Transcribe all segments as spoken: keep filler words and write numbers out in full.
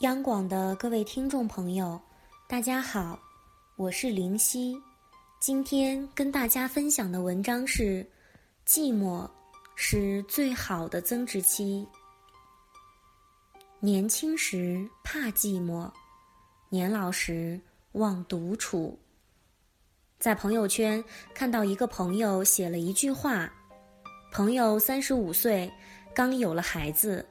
央广的各位听众朋友，大家好，我是林夕。今天跟大家分享的文章是《寂寞是最好的增值期》。年轻时怕寂寞，年老时忘独处。在朋友圈看到一个朋友写了一句话，朋友三十五岁，刚有了孩子，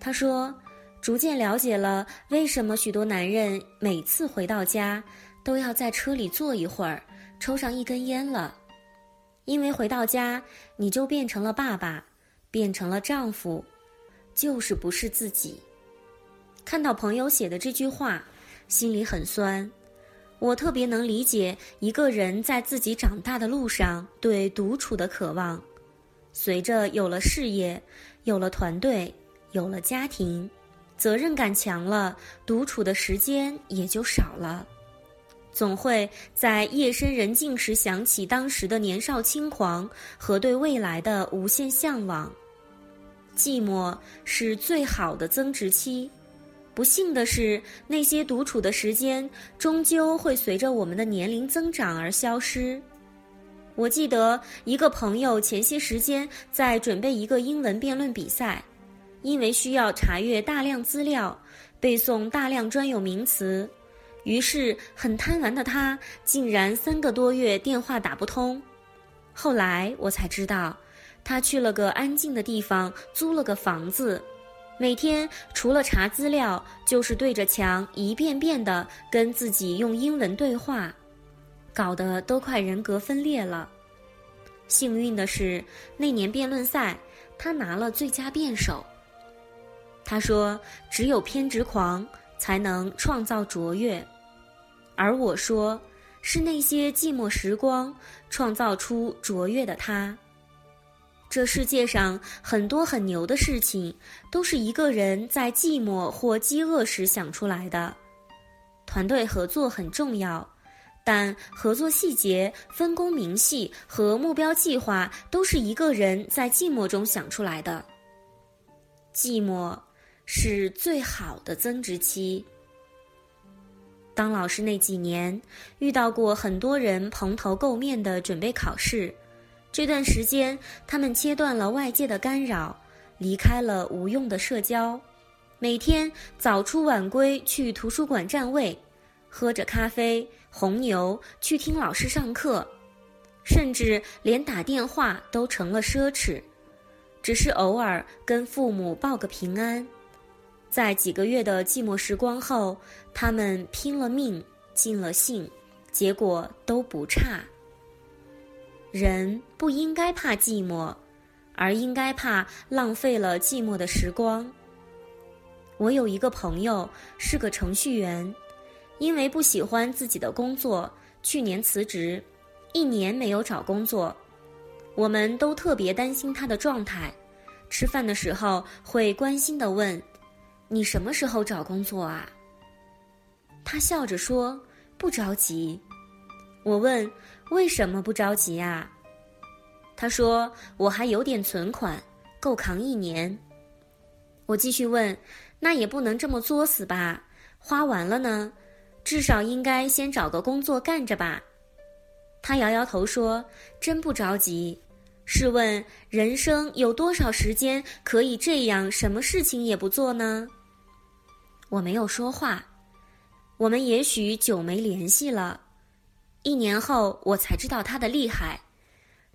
他说逐渐了解了为什么许多男人每次回到家都要在车里坐一会儿，抽上一根烟了。因为回到家，你就变成了爸爸，变成了丈夫，就是不是自己。看到朋友写的这句话，心里很酸。我特别能理解一个人在自己长大的路上对独处的渴望。随着有了事业，有了团队，有了家庭，责任感强了，独处的时间也就少了。总会在夜深人静时想起当时的年少轻狂和对未来的无限向往。寂寞是最好的增值期。不幸的是，那些独处的时间终究会随着我们的年龄增长而消失。我记得一个朋友前些时间在准备一个英文辩论比赛，因为需要查阅大量资料，背诵大量专有名词，于是很贪玩的他竟然三个多月电话打不通。后来我才知道，他去了个安静的地方，租了个房子，每天除了查资料，就是对着墙一遍遍地跟自己用英文对话，搞得都快人格分裂了。幸运的是，那年辩论赛他拿了最佳辩手。他说只有偏执狂才能创造卓越，而我说是那些寂寞时光创造出卓越的他。这世界上很多很牛的事情都是一个人在寂寞或饥饿时想出来的。团队合作很重要，但合作细节、分工明细和目标计划都是一个人在寂寞中想出来的。寂寞是最好的增值期。当老师那几年，遇到过很多人蓬头垢面的准备考试，这段时间他们切断了外界的干扰，离开了无用的社交，每天早出晚归去图书馆占位，喝着咖啡、红牛去听老师上课，甚至连打电话都成了奢侈。只是偶尔跟父母报个平安。在几个月的寂寞时光后，他们拼了命，尽了兴，结果都不差。人不应该怕寂寞，而应该怕浪费了寂寞的时光。我有一个朋友是个程序员，因为不喜欢自己的工作，去年辞职，一年没有找工作。我们都特别担心他的状态，吃饭的时候会关心地问，你什么时候找工作啊？他笑着说，不着急。我问，为什么不着急啊？他说，我还有点存款，够扛一年。我继续问，那也不能这么作死吧，花完了呢，至少应该先找个工作干着吧。他摇摇头说，真不着急。试问人生有多少时间可以这样什么事情也不做呢？我没有说话。我们也许久没联系了。一年后我才知道他的厉害。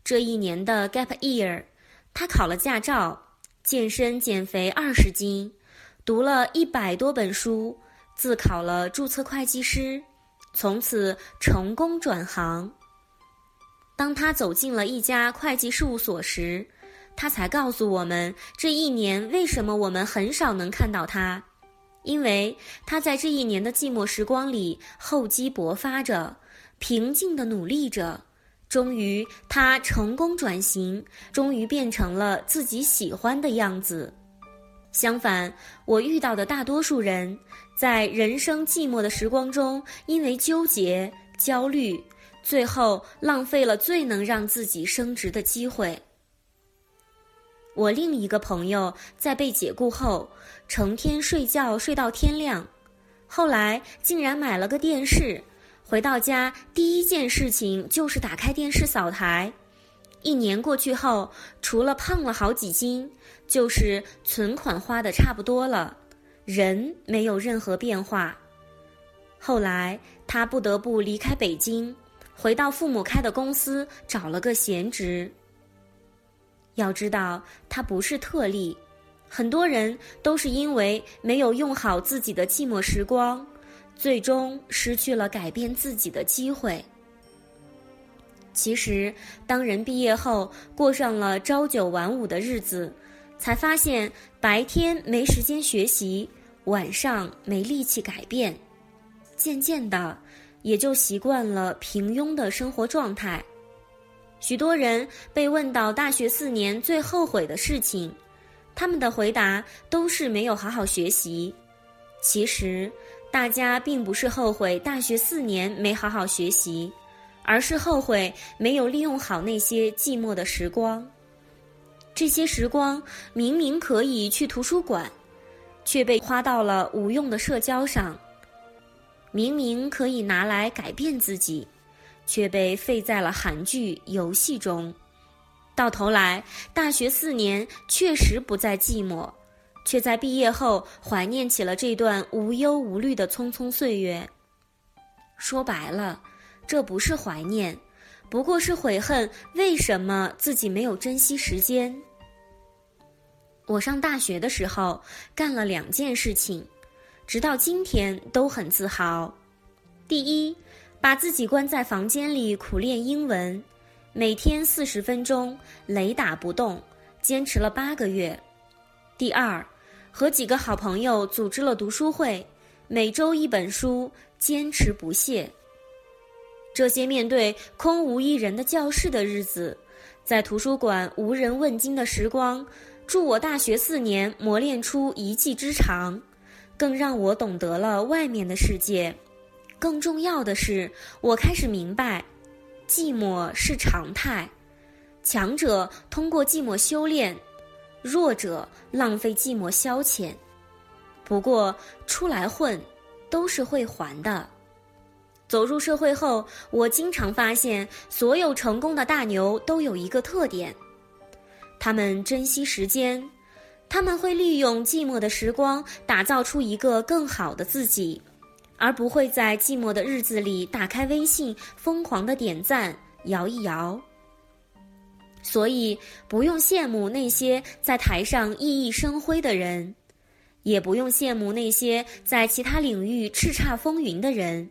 这一年的 gap year， 他考了驾照，健身减肥二十斤，读了一百多本书，自考了注册会计师，从此成功转行。当他走进了一家会计事务所时，他才告诉我们这一年为什么我们很少能看到他，因为他在这一年的寂寞时光里厚积薄发着，平静地努力着，终于他成功转型，终于变成了自己喜欢的样子。相反，我遇到的大多数人在人生寂寞的时光中，因为纠结、焦虑，最后浪费了最能让自己升值的机会。我另一个朋友在被解雇后，成天睡觉睡到天亮，后来竟然买了个电视，回到家第一件事情就是打开电视扫台。一年过去后，除了胖了好几斤，就是存款花的差不多了，人没有任何变化。后来他不得不离开北京，回到父母开的公司找了个闲职。要知道，他不是特例，很多人都是因为没有用好自己的寂寞时光，最终失去了改变自己的机会。其实，当人毕业后过上了朝九晚五的日子，才发现白天没时间学习，晚上没力气改变，渐渐的也就习惯了平庸的生活状态。许多人被问到大学四年最后悔的事情，他们的回答都是没有好好学习。其实，大家并不是后悔大学四年没好好学习，而是后悔没有利用好那些寂寞的时光。这些时光明明可以去图书馆，却被花到了无用的社交上；明明可以拿来改变自己，却被废在了韩剧、游戏中。到头来，大学四年确实不再寂寞，却在毕业后怀念起了这段无忧无虑的匆匆岁月。说白了，这不是怀念，不过是悔恨为什么自己没有珍惜时间。我上大学的时候干了两件事情，直到今天都很自豪。第一，把自己关在房间里苦练英文，每天四十分钟，雷打不动，坚持了八个月。第二，和几个好朋友组织了读书会，每周一本书，坚持不懈。这些面对空无一人的教室的日子，在图书馆无人问津的时光，助我大学四年磨练出一技之长，更让我懂得了外面的世界。更重要的是，我开始明白，寂寞是常态，强者通过寂寞修炼，弱者浪费寂寞消遣。不过出来混都是会还的。走入社会后，我经常发现所有成功的大牛都有一个特点，他们珍惜时间，他们会利用寂寞的时光打造出一个更好的自己，而不会在寂寞的日子里打开微信疯狂的点赞摇一摇。所以不用羡慕那些在台上熠熠生辉的人，也不用羡慕那些在其他领域叱咤风云的人，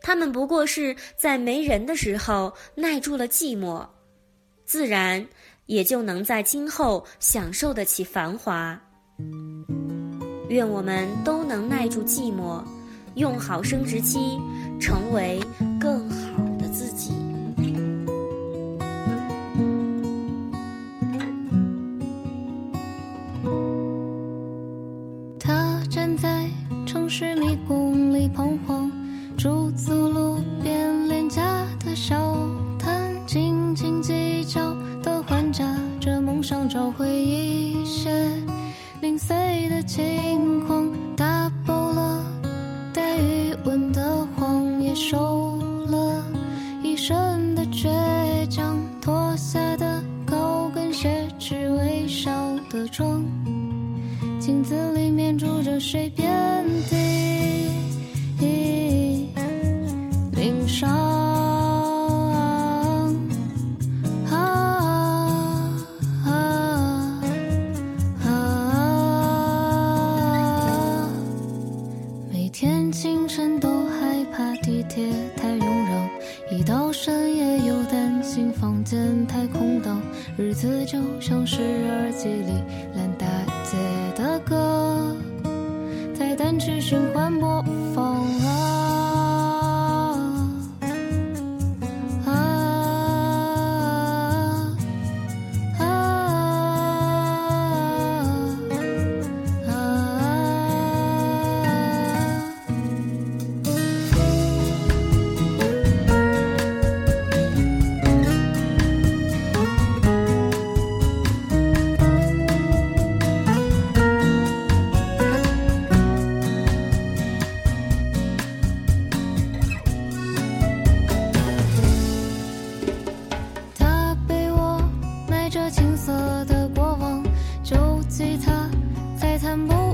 他们不过是在没人的时候耐住了寂寞，自然也就能在今后享受得起繁华。愿我们都能耐住寂寞，用好生殖期，成为更好的自己。在城市迷宫里彷徨，驻足路边廉价的小摊，斤斤计较地还价着梦想，找回一些零碎的轻狂，打包了带余温的谎，也收了一身的倔强，脱下的高跟鞋，只微笑的妆，镜子里面住着水遍地鳞伤、啊啊啊、每天清晨都害怕地铁太拥攘，一到深夜又担心房间太空荡，日子就像是耳机里烂大街的歌在单曲循环播放啊啊啊啊啊！残不